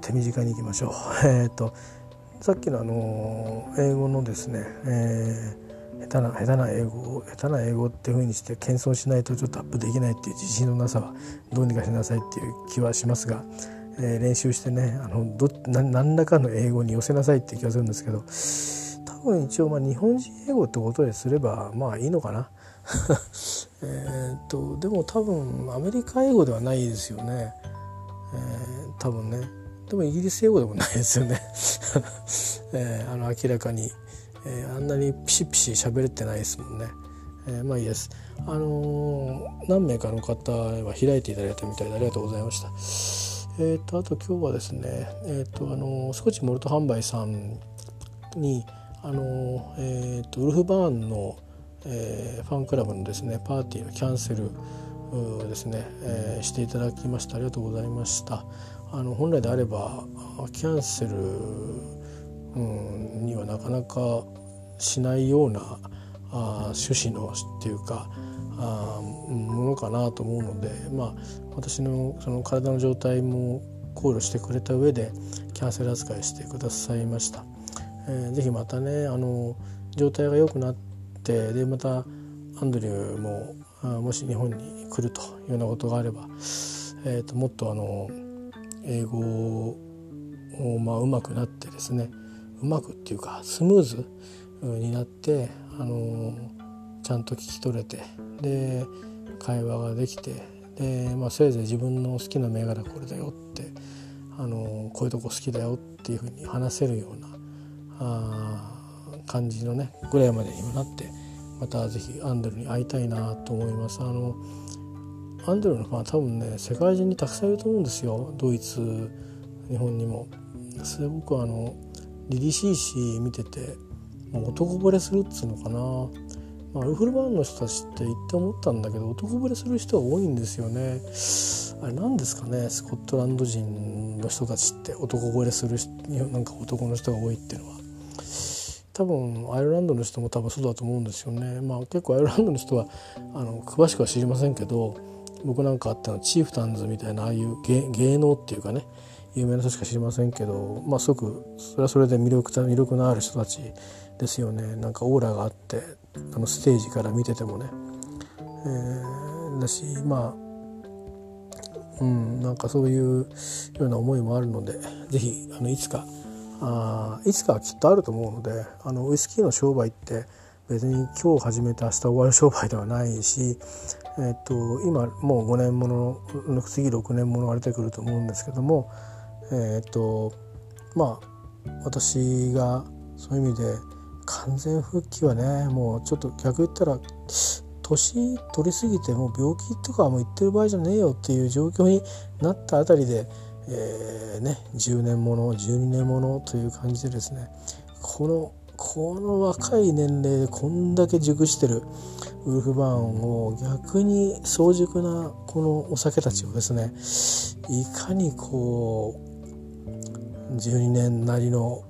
手短にいきましょう。さっきの英語のですね、下手な英語っていう風にして謙遜しないとちょっとアップできないっていう自信のなさはどうにかしなさいっていう気はしますが、練習してね、何らかの英語に寄せなさいっていう気がするんですけど、多分一応日本人英語ってことですればいいのかなでも多分アメリカ英語ではないですよね、多分ね。でもイギリス英語でもないですよね明らかに、あんなにピシピシ喋れてないですもんね。まあいいです。何名かの方は開いていただいたみたいでありがとうございました。あと今日はですね、少しモルト販売さんにウルフバーンの、ファンクラブのですねパーティーのキャンセルですね、していただきました。ありがとうございました。本来であればキャンセル、にはなかなかしないような趣旨のっていうかものかなと思うので、私のその体の状態も考慮してくれた上でキャンセル扱いしてくださいました。ぜひまたね、状態が良くなって、でまたアンドリューももし日本に来るというようなことがあれば、もっと英語を上手くなってですね、上手くっていうかスムーズになってちゃんと聞き取れて、で会話ができて、で、せいぜい自分の好きな銘柄これだよってこういうとこ好きだよっていうふうに話せるような感じのねぐらいまで今なって、またぜひアンドルに会いたいなと思います。アンドルのファン多分ね世界中にたくさんいると思うんですよ。ドイツ、日本にも。すごく凛々しいし見てて、男惚れするっつうのかな、ウルフバーンの人たちって言って思ったんだけど男惚れする人が多いんですよね。あれなんですかね、スコットランド人の人たちって男惚れするなんか男の人が多いっていうのは、多分アイルランドの人も多分そうだと思うんですよね。結構アイルランドの人は詳しくは知りませんけど、僕なんかあったのはチーフタンズみたいな、ああいう芸能っていうかね有名な人しか知りませんけど、すごくそれはそれで魅力のある人たちですよね。なんかオーラがあって、ステージから見ててもね、だしなんかそういうような思いもあるので、ぜひいつかきっとあると思うので、ウイスキーの商売って別に今日始めて明日終わる商売ではないし、今もう5年もの次6年ものが出てくると思うんですけども、私がそういう意味で完全復帰はね、もうちょっと逆言ったら年取りすぎてもう病気とかはもう言ってる場合じゃねえよっていう状況になったあたりで、10年もの12年ものという感じでですね、この若い年齢でこんだけ熟してるウルフバーンを、逆に早熟なこのお酒たちをですね、いかにこう12年なりの、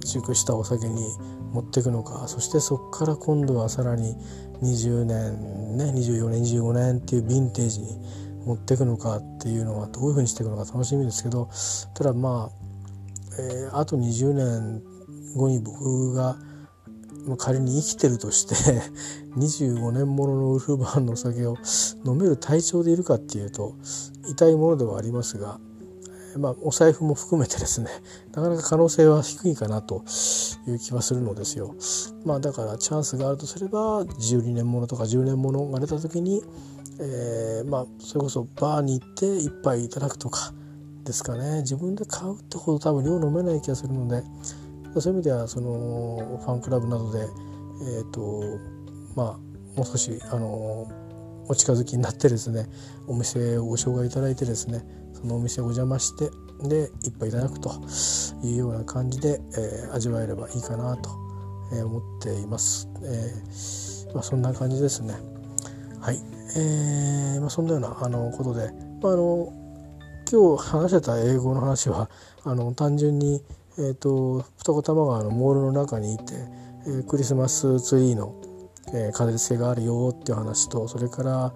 熟したお酒に持っていくのか、そしてそこから今度はさらに20年ね、24年25年っていうヴィンテージに持っていくのかっていうのは、どういう風にしていくのか楽しみですけど、ただあと20年後に僕が仮に生きてるとして25年もののウルフバーンのお酒を飲める体調でいるかっていうと痛いものではありますが、お財布も含めてですね、なかなか可能性は低いかなという気はするのですよ。だからチャンスがあるとすれば12年ものとか10年ものが出た時に、それこそバーに行って一杯いただくとかですかね。自分で買うってほど多分量飲めない気がするので、そういう意味ではファンクラブなどでもう少しお近づきになってですね、お店をご紹介いただいてですね、そのお店をお邪魔して、で一杯いただくというような感じで、味わえればいいかなと思っています。そんな感じですね。はい。そんなようなことで、今日話せた英語の話は単純に、二子玉川のモールの中にいて、クリスマスツリーの、飾り付けがあるよっていう話と、それから、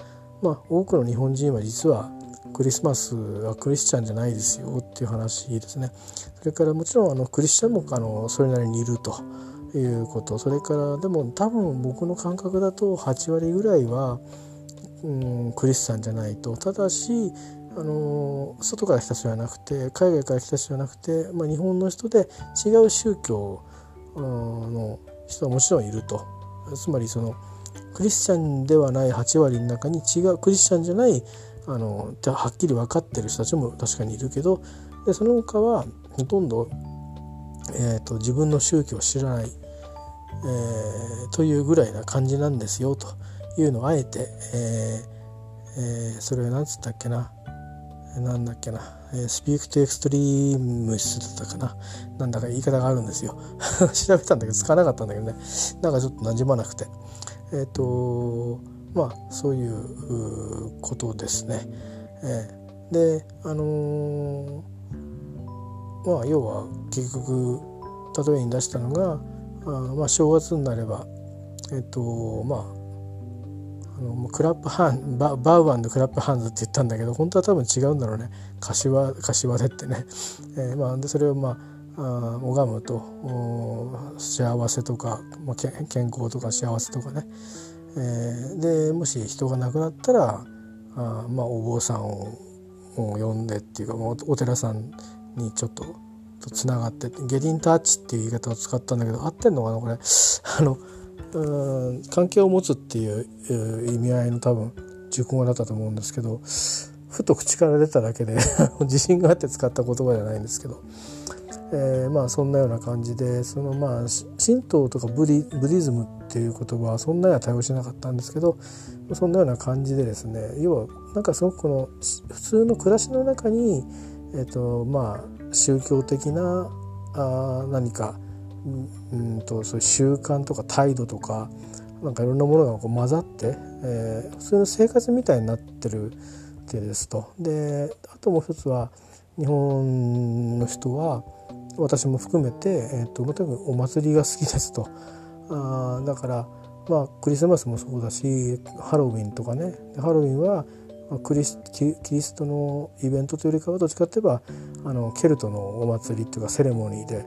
多くの日本人は実はクリスマスはクリスチャンじゃないですよっていう話ですね。それからもちろんクリスチャンもそれなりにいるということ、それからでも多分僕の感覚だと8割ぐらいは、クリスチャンじゃないと。ただし外から来た人じゃなくて、海外から来た人じゃなくて、日本の人で違う宗教の人はもちろんいると。つまりクリスチャンではない8割の中に違うクリスチャンじゃないはっきり分かってる人たちも確かにいるけど、でその他はほとんど、自分の宗教を知らない、というぐらいな感じなんですよというのをあえて、それはスピークトゥエクストリームスだったかな、なんだか言い方があるんですよ調べたんだけど使わなかったんだけどね、なんかちょっと馴染まなくて、そういうことですね。で要は結局例えに出したのが正月になればバウアンのクラップハンズって言ったんだけど、本当は多分違うんだろうね、柏でってね、でそれを拝むと幸せとか、健康とか幸せとかね、でもし人が亡くなったらお坊さんを呼んでっていうか、お寺さんにちょっとつながってゲリンタッチっていう言い方を使ったんだけど、合ってんのかなこれ関係を持つっていう意味合いの多分熟語だったと思うんですけど、ふと口から出ただけで自信があって使った言葉じゃないんですけど、そんなような感じで神道とかブディズムっていう言葉はそんなには対応しなかったんですけど、そんなような感じでですね、要はなんかすごく普通の暮らしの中に、宗教的な何かそういう習慣とか態度とかなんかいろんなものが混ざって、普通の生活みたいになってる系ですと。であともう一つは日本の人は私も含めて、とにかくお祭りが好きですと。だから、クリスマスもそうだしハロウィンとかね、ハロウィンはキリストのイベントというよりかはどっちかといえばケルトのお祭りというかセレモニーで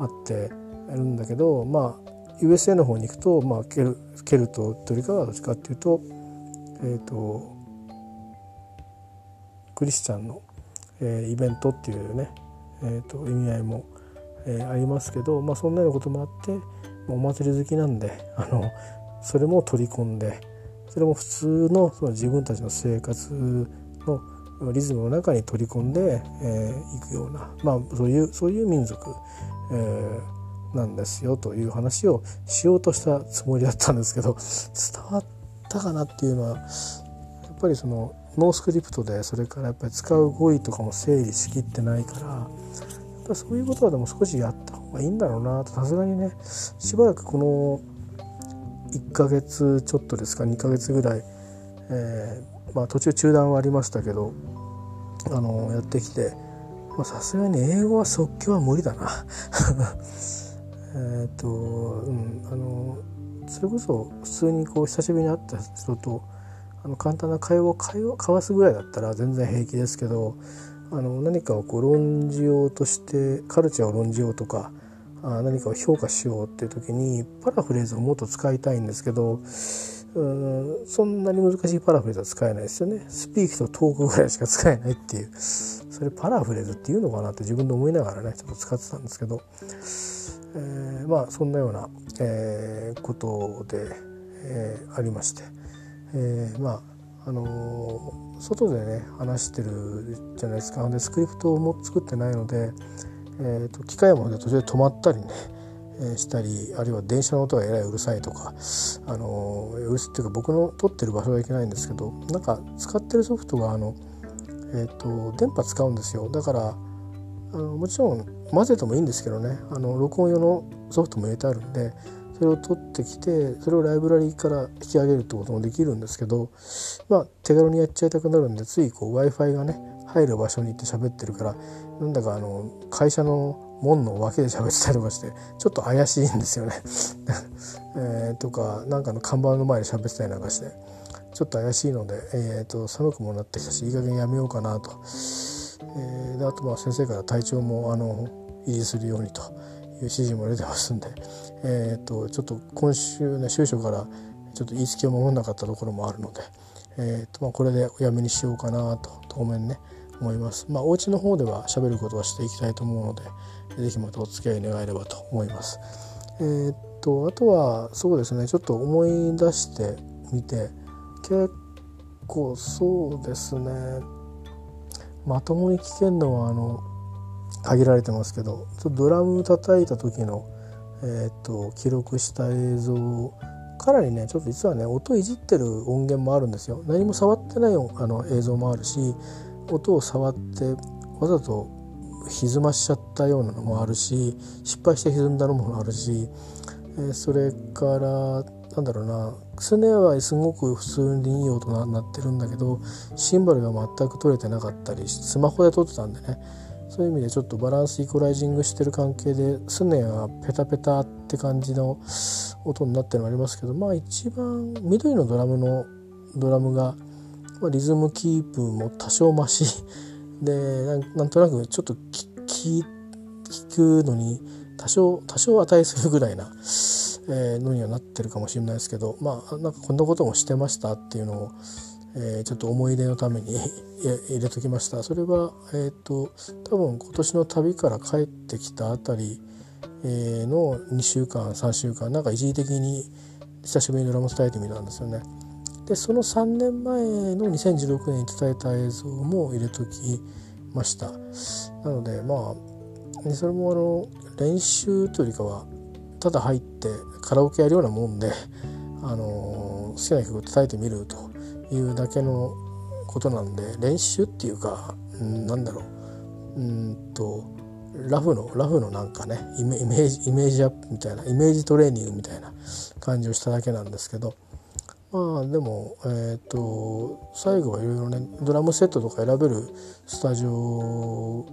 あってやるんだけど、USA の方に行くと、ケルトというよりかはどっちかっていうと、クリスチャンの、イベントっていうね、意味合いも、ありますけど、そんなようなこともあってお祭り好きなんでそれも取り込んで、それも普通の、自分たちの生活のリズムの中に取り込んでい、くような、そういう民族、なんですよという話をしようとしたつもりだったんですけど、伝わったかなっていうのはやっぱりノースクリプトで、それからやっぱり使う語彙とかも整理しきってないから、やっぱそういうことはでも少しやった方がいいんだろうなと。さすがにね、しばらくこの1ヶ月ちょっとですか、2ヶ月ぐらい、途中中断はありましたけどやってきて、さすがに英語は即興は無理だなそれこそ普通に久しぶりに会った人と簡単な会話を交わすぐらいだったら全然平気ですけど、何かを論じようとして、カルチャーを論じようとか何かを評価しようっていう時にパラフレーズをもっと使いたいんですけど、そんなに難しいパラフレーズは使えないですよね。スピークとトークぐらいしか使えないっていう、それパラフレーズっていうのかなって自分で思いながらねちょっと使ってたんですけど、そんなような、ことで、ありまして、外でね話してるじゃないですか。でスクリプトも作ってないので、機械も途中で止まったりねしたり、あるいは電車の音がえらいうるさいとかうるさいっていうか、僕の撮ってる場所はいけないんですけど、なんか使ってるソフトが電波使うんですよ。だからもちろん混ぜてもいいんですけどね、録音用のソフトも入れてあるんで、それを取ってきてそれをライブラリから引き上げるってこともできるんですけど、手軽にやっちゃいたくなるんで、ついWi-Fi がね入る場所に行って喋ってるから、なんだか会社の門の脇で喋ってたりとかして、ちょっと怪しいんですよねとか、なんかの看板の前で喋ってたりなんかして、ちちょっと怪しいので、寒くもなってきたしいい加減やめようかなと、であとまあ先生から体調も維持するようにという指示も出てますんで、ちょっと今週ね収書からちょっと言いつけを守んなかったところもあるので、これでおやめにしようかなと当面ね思います。お家の方では喋ることはしていきたいと思うので、ぜひまたお付き合い願えればと思います。あとはそうですね、ちょっと思い出してみて結構そうですね、まともに聞けるのは限られてますけど、ドラム叩いた時の、記録した映像をかなりねちょっと実はね音いじってる音源もあるんですよ。何も触ってない映像もあるし、音を触ってわざと歪ましちゃったようなのもあるし、失敗して歪んだのもあるし、それからなんだろうな、スネアはすごく普通にいい音になってるんだけどシンバルが全く取れてなかったり、スマホで撮ってたんでね、そういう意味でちょっとバランスイコライジングしてる関係でスネアがペタペタって感じの音になってるのありますけど、一番緑のドラムが、リズムキープも多少マシで、なんとなくちょっと聞くのに多少値するぐらいなのにはなってるかもしれないですけど、なんかこんなこともしてましたっていうのを、ちょっと思い出のために入れときました。それは、多分今年の旅から帰ってきたあたりの2週間3週間なんか一時的に久しぶりにドラム叩いてみたんですよね。でその3年前の2016年に伝えた映像も入れときました。なのでそれも練習というよりかはただ入ってカラオケやるようなもんで、好きな曲を叩いてみるというだけのことなんで、練習っていうかラフのなんかねイメージアップみたいな、イメージトレーニングみたいな感じをしただけなんですけど、でも、最後はいろいろねドラムセットとか選べるスタジオ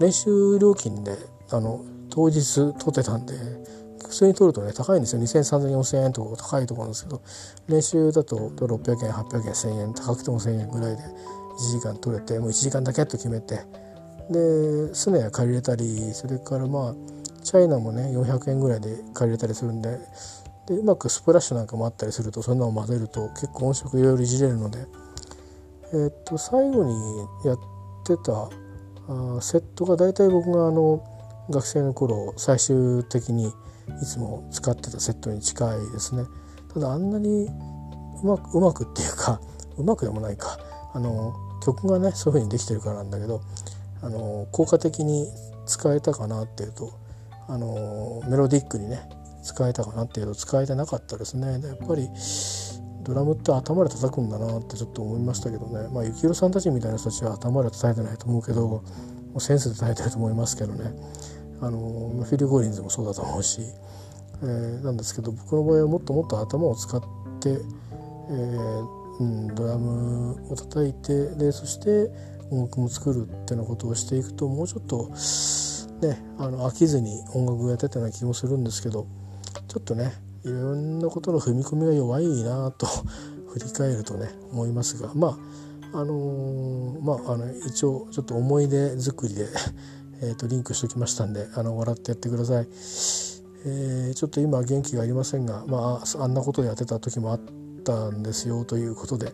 練習料金で当日撮ってたんで、普通に撮るとね高いんですよ。2,000、3,000、4,000円とか高いところなんですけど、練習だと600円、800円、1,000円、高くても1,000円ぐらいで1時間撮れて、もう1時間だけと決めて、でスネア借りれたり、それからチャイナもね400円ぐらいで借りれたりするんで、でうまくスプラッシュなんかもあったりすると、そんなのを混ぜると結構音色いろいろいじれるので、最後にやってたセットが大体僕が学生の頃最終的にいつも使ってたセットに近いですね。ただあんなにうまくっていうか、うまくでもないか、曲がねそういう風にできてるからなんだけど、効果的に使えたかなっていうと、メロディックにね使えたかなっていうと使えてなかったですね。でやっぱりドラムって頭で叩くんだなってちょっと思いましたけどね。幸宏さんたちみたいな人たちは頭で叩いてないと思うけど、もうセンスで叩いてると思いますけどね。フィル・ゴリンズもそうだと思うし、なんですけど、僕の場合はもっともっと頭を使って、ドラムを叩いて、でそして音楽も作るっていうようなことをしていくと、もうちょっとね飽きずに音楽をやってたような気もするんですけど、ちょっとねいろんなことの踏み込みが弱いなと振り返るとね思いますが、一応ちょっと思い出作りでリンクしておきましたんで、笑ってやってください。ちょっと今元気がありませんが、あんなことをやってた時もあったんですよということで、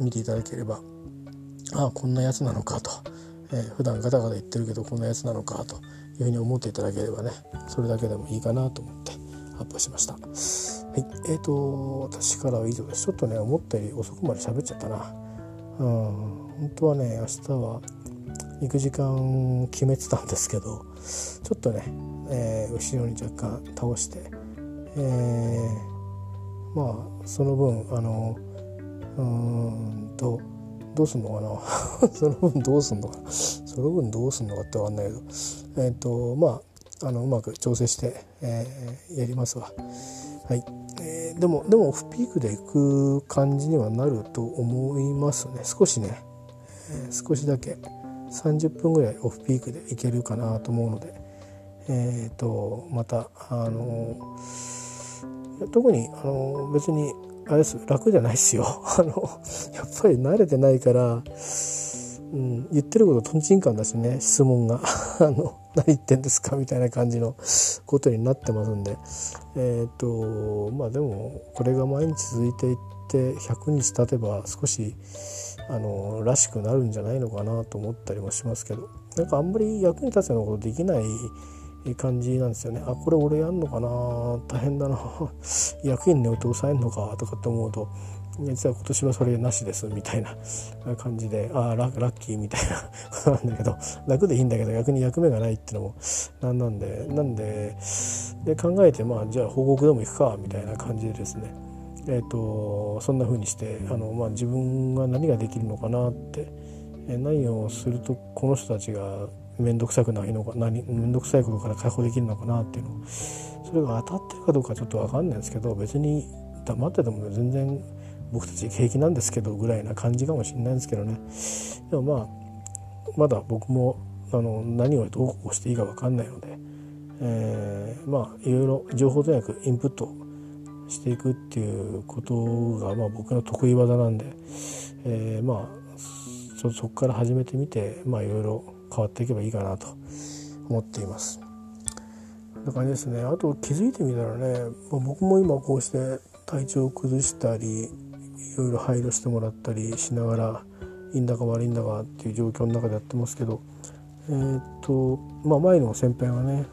見ていただければ、こんなやつなのかと、普段ガタガタ言ってるけどこんなやつなのかというふうに思っていただければね、それだけでもいいかなと思ってアップしました。はい、私からは以上です。ちょっとね思ったより遅くまで喋っちゃったな。本当はね明日は行く時間決めてたんですけど、ちょっとね、後ろに若干倒して、その分どうすんのかなその分どうすんのかって分かんないけど、うまく調整して、やりますわ。はい、でもオフピークで行く感じにはなると思いますね。少しだけ30分ぐらいオフピークでいけるかなと思うので、また特に別にあれです楽じゃないっすよやっぱり慣れてないから、うん、言ってることとんちんかんだしね、質問が何言ってんですかみたいな感じのことになってますんで、まあでもこれが毎日続いていって100日経てば少しらしくなるんじゃないのかなと思ったりもしますけど、なんかあんまり役に立つようなことできない感じなんですよね。あ、これ俺やんのかな、大変だな役員に落とされんのかとかって思うと、実は今年はそれなしですみたいな感じで、あ、ラッキーみたいなことなんだけど、楽でいいんだけど逆に役目がないっていうのもなんで考えて、まあじゃあ報告でも行くかみたいな感じでですね、そんな風にしてまあ、自分が何ができるのかなって、何をするとこの人たちがめんどくさいことから解放できるのかなっていうの、それが当たってるかどうかちょっと分かんないんですけど、別に黙ってても全然僕たち平気なんですけどぐらいな感じかもしれないんですけどね。でもまあまだ僕も何をどうこうしていいか分かんないので、まあいろいろ情報とにかくインプットしていくっていうことが、まあ、僕の得意技なんで、まあそこから始めてみて、まあいろいろ変わっていけばいいかなと思っています。だからですね、あと気づいてみたらね、僕も今こうして体調を崩したりいろいろ配慮してもらったりしながら、いいんだか悪いんだかっていう状況の中でやってますけど、まあ、前の先輩はね、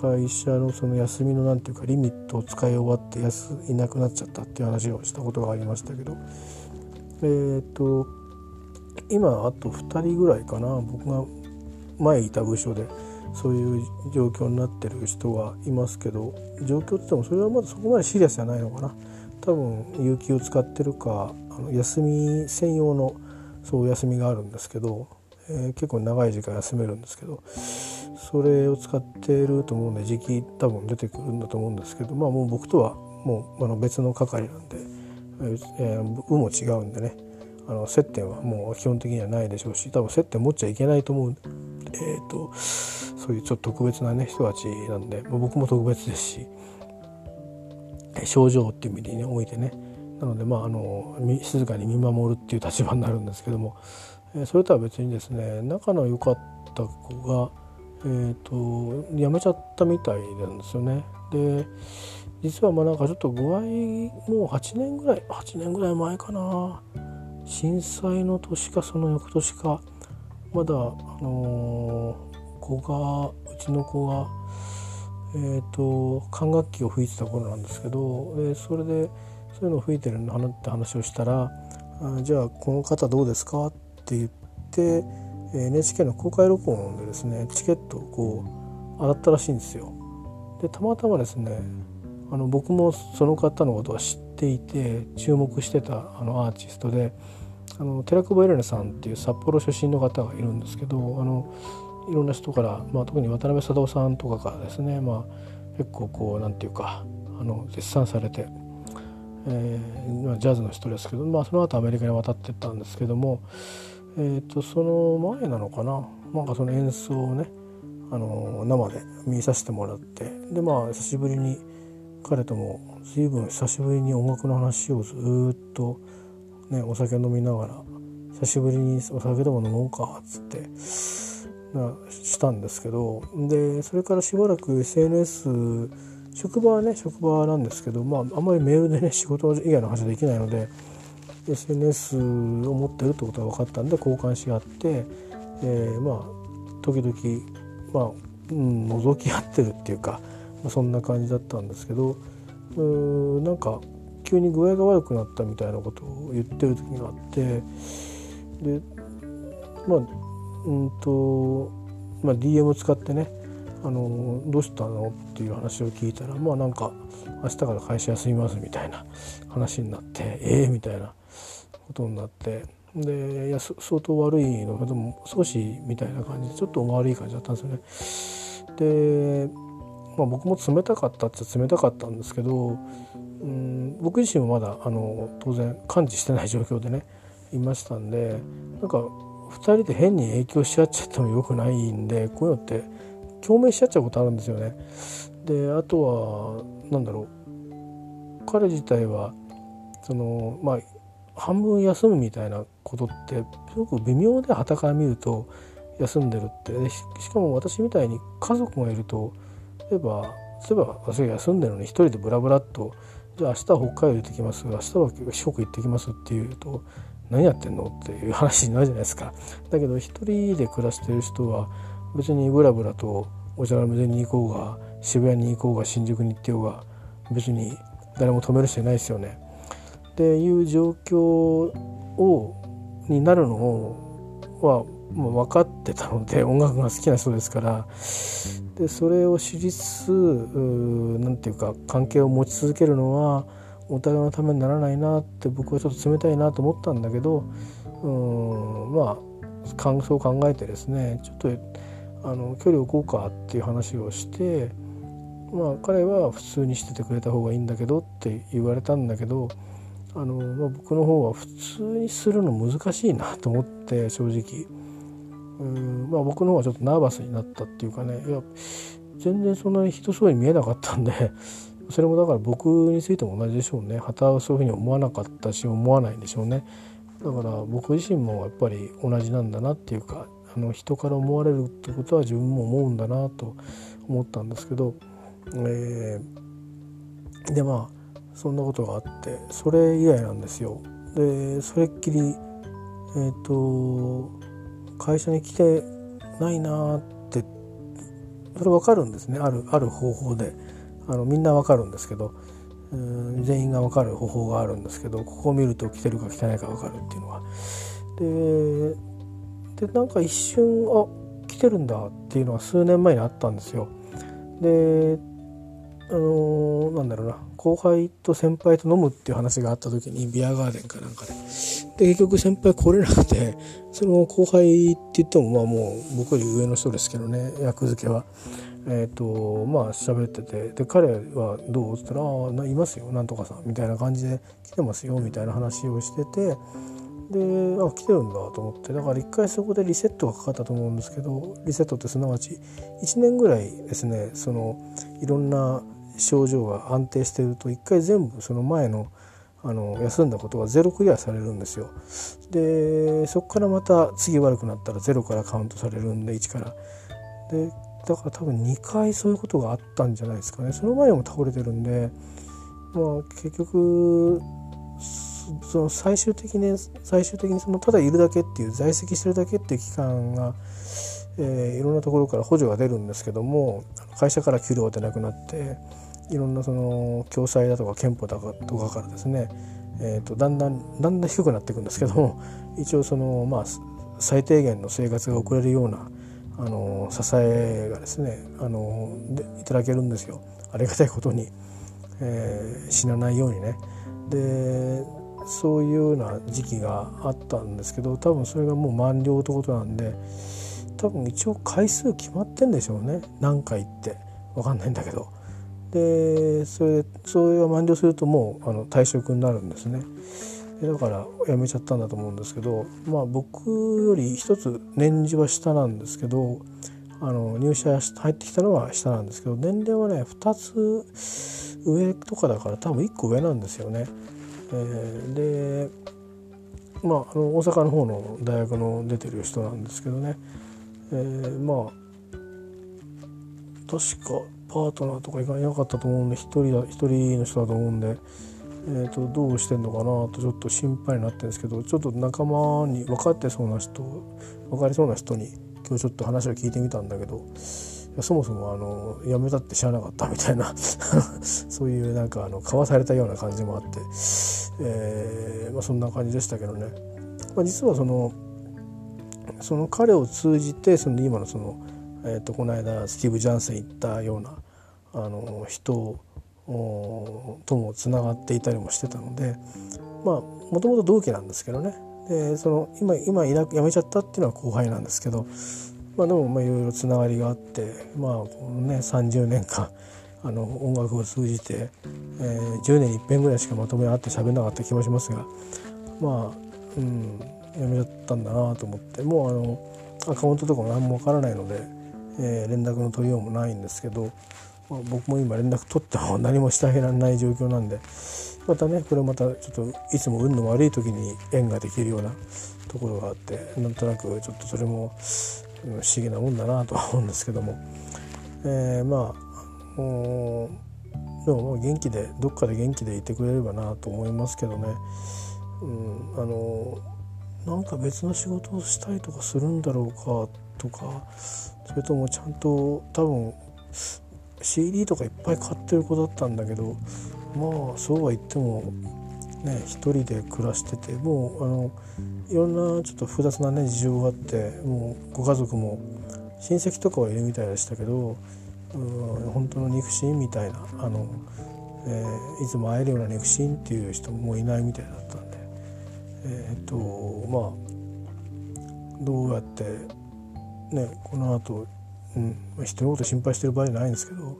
会社のその休みのなんていうかリミットを使い終わっていなくなっちゃったっていう話をしたことがありましたけど、今あと2人ぐらいかな、僕が前いた部署でそういう状況になってる人がいますけど、状況って言ってもそれはまだそこまでシリアスじゃないのかな、多分有給を使ってるか、休み専用のそう休みがあるんですけど、結構長い時間休めるんですけど、それを使ってると思うんで時期多分出てくるんだと思うんですけど、まあもう僕とはもう別の係なんで、部も違うんでね、接点はもう基本的にはないでしょうし、多分接点持っちゃいけないと思う、そういうちょっと特別な、ね、人たちなんで、僕も特別ですし、症状っていう意味においてね、なので、まあ、静かに見守るっていう立場になるんですけども、それとは別にですね、仲の良かった子が、辞めちゃったみたいなんですよね。で実はまあなんかちょっと具合もう8年ぐらい前かな、震災の年かその翌年か、まだうちの子が管楽器を吹いてた頃なんですけど、それでそういうのを吹いてるのって話をしたら、じゃあこの方どうですかって言って、NHK の公開録音でですね、チケットをこう洗ったらしいんですよ。でたまたまですね、僕もその方のことは知っていて注目してたアーティストで、寺久保エレナさんっていう札幌出身の方がいるんですけど、いろんな人から、まあ、特に渡辺貞夫さんとかからですね、まあ、結構こうなんていうか絶賛されて、ジャズの人ですけど、まあ、その後アメリカに渡ってったんですけども、その前なのかな、なんかその演奏をね生で見させてもらって、でまあ久しぶりに彼とも随分久しぶりに音楽の話をずっと、ね、お酒飲みながら久しぶりにお酒でも飲もうかっつってしたんですけど、でそれからしばらく SNS、 職場なんですけど、まああんまりメールでね仕事以外の話できないので SNS を持ってるってことが分かったんで交換し合って、まあ時々まあ、覗き合ってるっていうか、そんな感じだったんですけど、なんか急に具合が悪くなったみたいなことを言ってる時があって、でまあまあ、DM を使ってねどうしたのっていう話を聞いたら、まあなんか明日から会社休みますみたいな話になって、みたいなことになって、でいや相当悪いのかでも少しみたいな感じでちょっと悪い感じだったんですよね。でまあ、僕も冷たかったっちゃ冷たかったんですけど、僕自身もまだ当然感知してない状況でねいましたんで、なんか2人で変に影響し合っちゃってもよくないんで、こういうのって共鳴し合っちゃうことあるんですよね。であとはなんだろう、彼自体はその、まあ、半分休むみたいなことってすごく微妙で、傍から見ると休んでるって。で しかも私みたいに家族がいると、例えば私が休んでるのに一人でブラブラっと、じゃあ明日北海道行ってきます、明日は四国行ってきますっていうと、何やってんのっていう話になるじゃないですか。だけど一人で暮らしてる人は別にブラブラとお茶の水に行こうが渋谷に行こうが新宿に行ってようが別に誰も止める人いないですよねっていう状況になるのは分かってたので、音楽が好きな人ですから。でそれを知りつつ、なんていうか関係を持ち続けるのはお互いのためにならないなって、僕はちょっと冷たいなと思ったんだけど、まあ感想を考えてですね、ちょっと距離を置こうかっていう話をして、まあ彼は普通にしててくれた方がいいんだけどって言われたんだけど、まあ、僕の方は普通にするの難しいなと思って、正直まあ僕の方はちょっとナーバスになったっていうかね。いや全然そんなに人そうに見えなかったんで、それもだから僕についても同じでしょうね。旗はそういうふうに思わなかったし思わないんでしょうね。だから僕自身もやっぱり同じなんだなっていうか、人から思われるってことは自分も思うんだなと思ったんですけど、でまあそんなことがあって、それ以来なんですよ。でそれっきり会社に来てないなって、それ分かるんですね、ある方法で。みんな分かるんですけど、全員が分かる方法があるんですけど、ここを見ると来てるか来てないか分かるっていうのは。でなんか一瞬来てるんだっていうのは数年前にあったんですよ。でなんだろうな、後輩と先輩と飲むっていう話があった時にビアガーデンかなんかで、結局先輩来れなくて、その後輩って言ってもまあもう僕より上の人ですけどね、役付けはまあ喋ってて、で彼はどうって言ったら、いますよなんとかさんみたいな感じで来てますよみたいな話をしてて、で来てるんだと思って、だから一回そこでリセットがかかったと思うんですけど、リセットってすなわち1年ぐらいですね、そのいろんな症状が安定していると一回全部その前の休んだことがゼロクリアされるんですよ。でそこからまた次悪くなったらゼロからカウントされるんで、1からで、だから多分2回そういうことがあったんじゃないですかね。その前も倒れてるんで、まあ結局その最終的にそのただいるだけっていう在籍してるだけっていう期間が、いろんなところから補助が出るんですけども、会社から給料が出なくなって、いろんなその共済だとか憲法だとかからですね、だんだん低くなっていくんですけども、一応そのまあ最低限の生活が送れるような支えがですねいただけるんですよ、ありがたいことに、死なないようにね。でそういうような時期があったんですけど、多分それがもう満了ってことなんで、多分一応回数決まってんでしょうね、何回って分かんないんだけど。でそれが満了するともう退職になるんですね。だから辞めちゃったんだと思うんですけど、まあ僕より一つ年次は下なんですけど、入社入ってきたのは下なんですけど、年齢はね2つ上とかだから多分1個上なんですよね。でまあ大阪の方の大学の出てる人なんですけどね、まあ確かパートナーとかいなかったと思うんで、一人の人だと思うんで、どうしてんのかなとちょっと心配になってるんですけど、ちょっと仲間に分かりそうな人に今日ちょっと話を聞いてみたんだけど、そもそも辞めたって知らなかったみたいなそういうなんかかわされたような感じもあって、まあ、そんな感じでしたけどね。まあ、実はその彼を通じてその今のその、この間スティーブ・ジャンセン行ったような人をともつながっていたりもしてたので、まあもともと同期なんですけどね。で今辞めちゃったっていうのは後輩なんですけど、まあ、でもいろいろつながりがあって、まあこのね30年間音楽を通じて、10年に一遍ぐらいしかまとめ合って喋んなかった気もしますが、まあ辞めちゃったんだなと思って、もうアカウントとかも何もわからないので、連絡の取りようもないんですけど、まあ、僕も今連絡取っても何もしてあげられない状況なんで、またねこれまたちょっといつも運の悪い時に縁ができるようなところがあって、なんとなくちょっとそれも不思議なもんだなとは思うんですけども、まあでも元気でどっかで元気でいてくれればなと思いますけどね、なんか別の仕事をしたりとかするんだろうかとか、それともちゃんと多分 CD とかいっぱい買ってる子だったんだけど、まあそうは言ってもね一人で暮らしてて、もういろんなちょっと複雑なね事情があって、もうご家族も親戚とかはいるみたいでしたけど、本当の肉親みたいないつも会えるような肉親っていう人もいないみたいだったんで、まあどうやってねこの後、人のこと心配してる場合じゃないんですけど、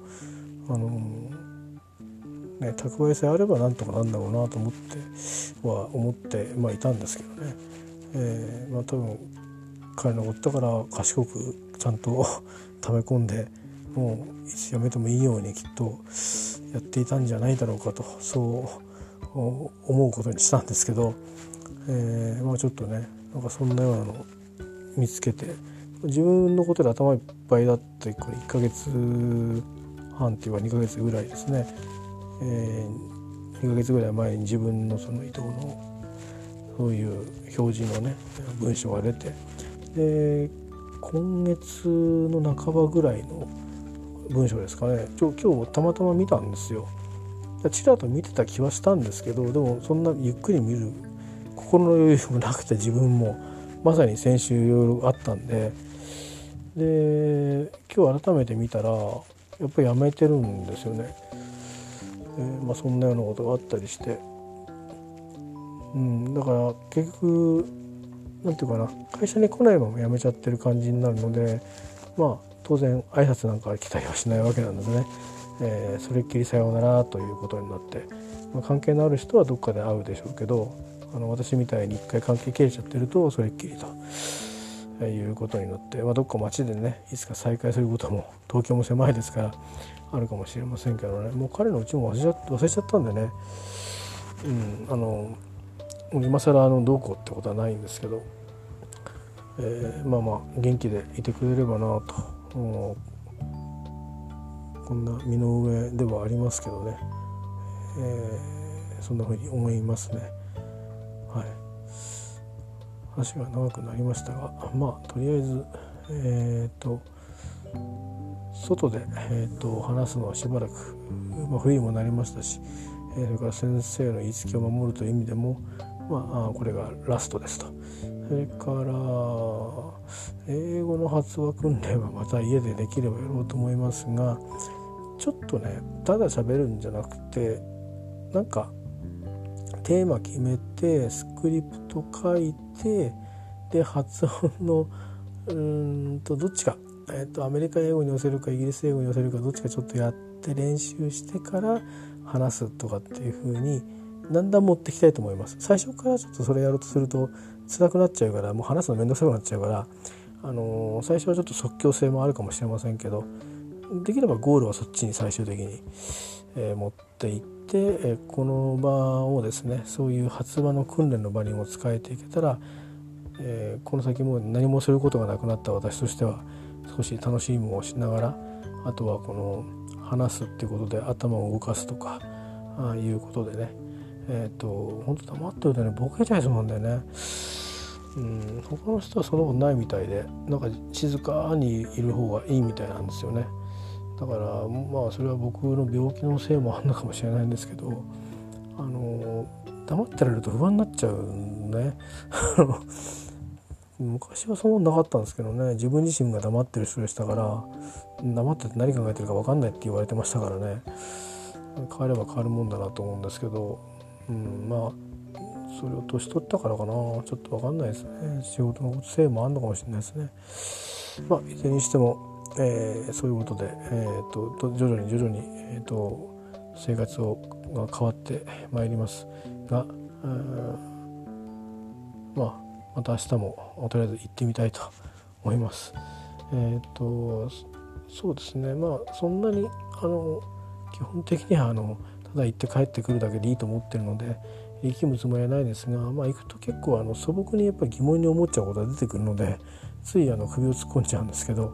蓄えさえあればなんとかなんだろうなと思って、まあ、いたんですけどね、まあ、多分彼のことだから賢くちゃんと溜め込んで、もういつやめてもいいようにきっとやっていたんじゃないだろうかと、そう思うことにしたんですけど、まあ、ちょっとねなんかそんなようなのを見つけて、自分のことで頭いっぱいだったこれ1ヶ月半というか2ヶ月ぐらいですね、2ヶ月ぐらい前に自分のその移動のそういう表示のね文章が出て、で今月の半ばぐらいの文章ですかね、今日たまたま見たんですよ。ちらっと見てた気はしたんですけど、でもそんなゆっくり見る心の余裕もなくて、自分もまさに先週いろいろあったんで、で今日改めて見たらやっぱりやめてるんですよね。まあ、そんなようなことがあったりして、だから結局なんていうかな、会社に来ないまま辞めちゃってる感じになるので、まあ当然挨拶なんか来たりはしないわけなんですね。それっきりさようならということになって、まあ、関係のある人はどっかで会うでしょうけど、私みたいに一回関係切れちゃってるとそれっきりということになって、まあ、どっか街でねいつか再会することも、東京も狭いですからあるかもしれませんけどね、もう彼のうちも忘れちゃったんでね、今更どうこうってことはないんですけど、まあまあ元気でいてくれればなと、こんな身の上ではありますけどね、そんなふうに思いますね。はい、話が長くなりましたが、まあとりあえず外で、話すのはしばらく、冬にもなりましたし、それから先生の言いつけを守るという意味でも、まあ、これがラストですと。それから英語の発話訓練はまた家でできればやろうと思いますが、ちょっとねただ喋るんじゃなくて、なんかテーマ決めてスクリプト書いて、で発音のどっちか、アメリカ英語に寄せるかイギリス英語に寄せるかどっちかちょっとやって練習してから話すとかっていう風にだんだん持ってきたいと思います。最初からちょっとそれやろうとすると辛くなっちゃうから、もう話すのめんどくさくなっちゃうから、最初はちょっと即興性もあるかもしれませんけど、できればゴールはそっちに最終的に、持っていって、この場をですねそういう発話の訓練の場にも使えていけたら、この先も何もすることがなくなった私としては少し楽しみもしながら、あとはこの話すっていうことで頭を動かすとかいうことでね、本当黙ってるとねボケちゃいそうなんだよね。他の人はそんなことないみたいで、なんか静かにいる方がいいみたいなんですよね。だからまあそれは僕の病気のせいもあんのかもしれないんですけど、黙ってられると不安になっちゃうんね。昔はそうなかったんですけどね、自分自身が黙ってる人でしたから、黙ってて何考えてるか分かんないって言われてましたからね、変われば変わるもんだなと思うんですけど、まあそれを年取ったからかな、ちょっと分かんないですね、仕事のせいもあるのかもしれないですね。まあいずれにしても、そういうことで、徐々に、生活が変わってまいりますが、まあまた明日もとりあえず行ってみたいと思います。そうですね、まあそんなに基本的にはただ行って帰ってくるだけでいいと思ってるので行きもつもりはないですが、まあ、行くと結構素朴にやっぱり疑問に思っちゃうことが出てくるのでつい首を突っ込んじゃうんですけど、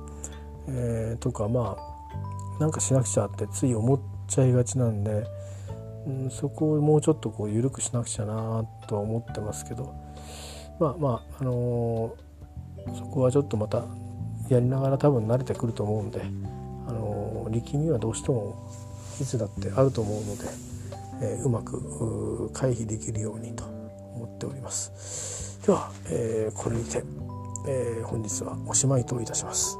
とかまあなんかしなくちゃってつい思っちゃいがちなんで、そこをもうちょっとこう緩くしなくちゃなとは思ってますけど、まあそこはちょっとまたやりながら多分慣れてくると思うんで、力みはどうしてもいつだってあると思うので、うまく回避できるようにと思っております。では、これにて、本日はおしまいといたします。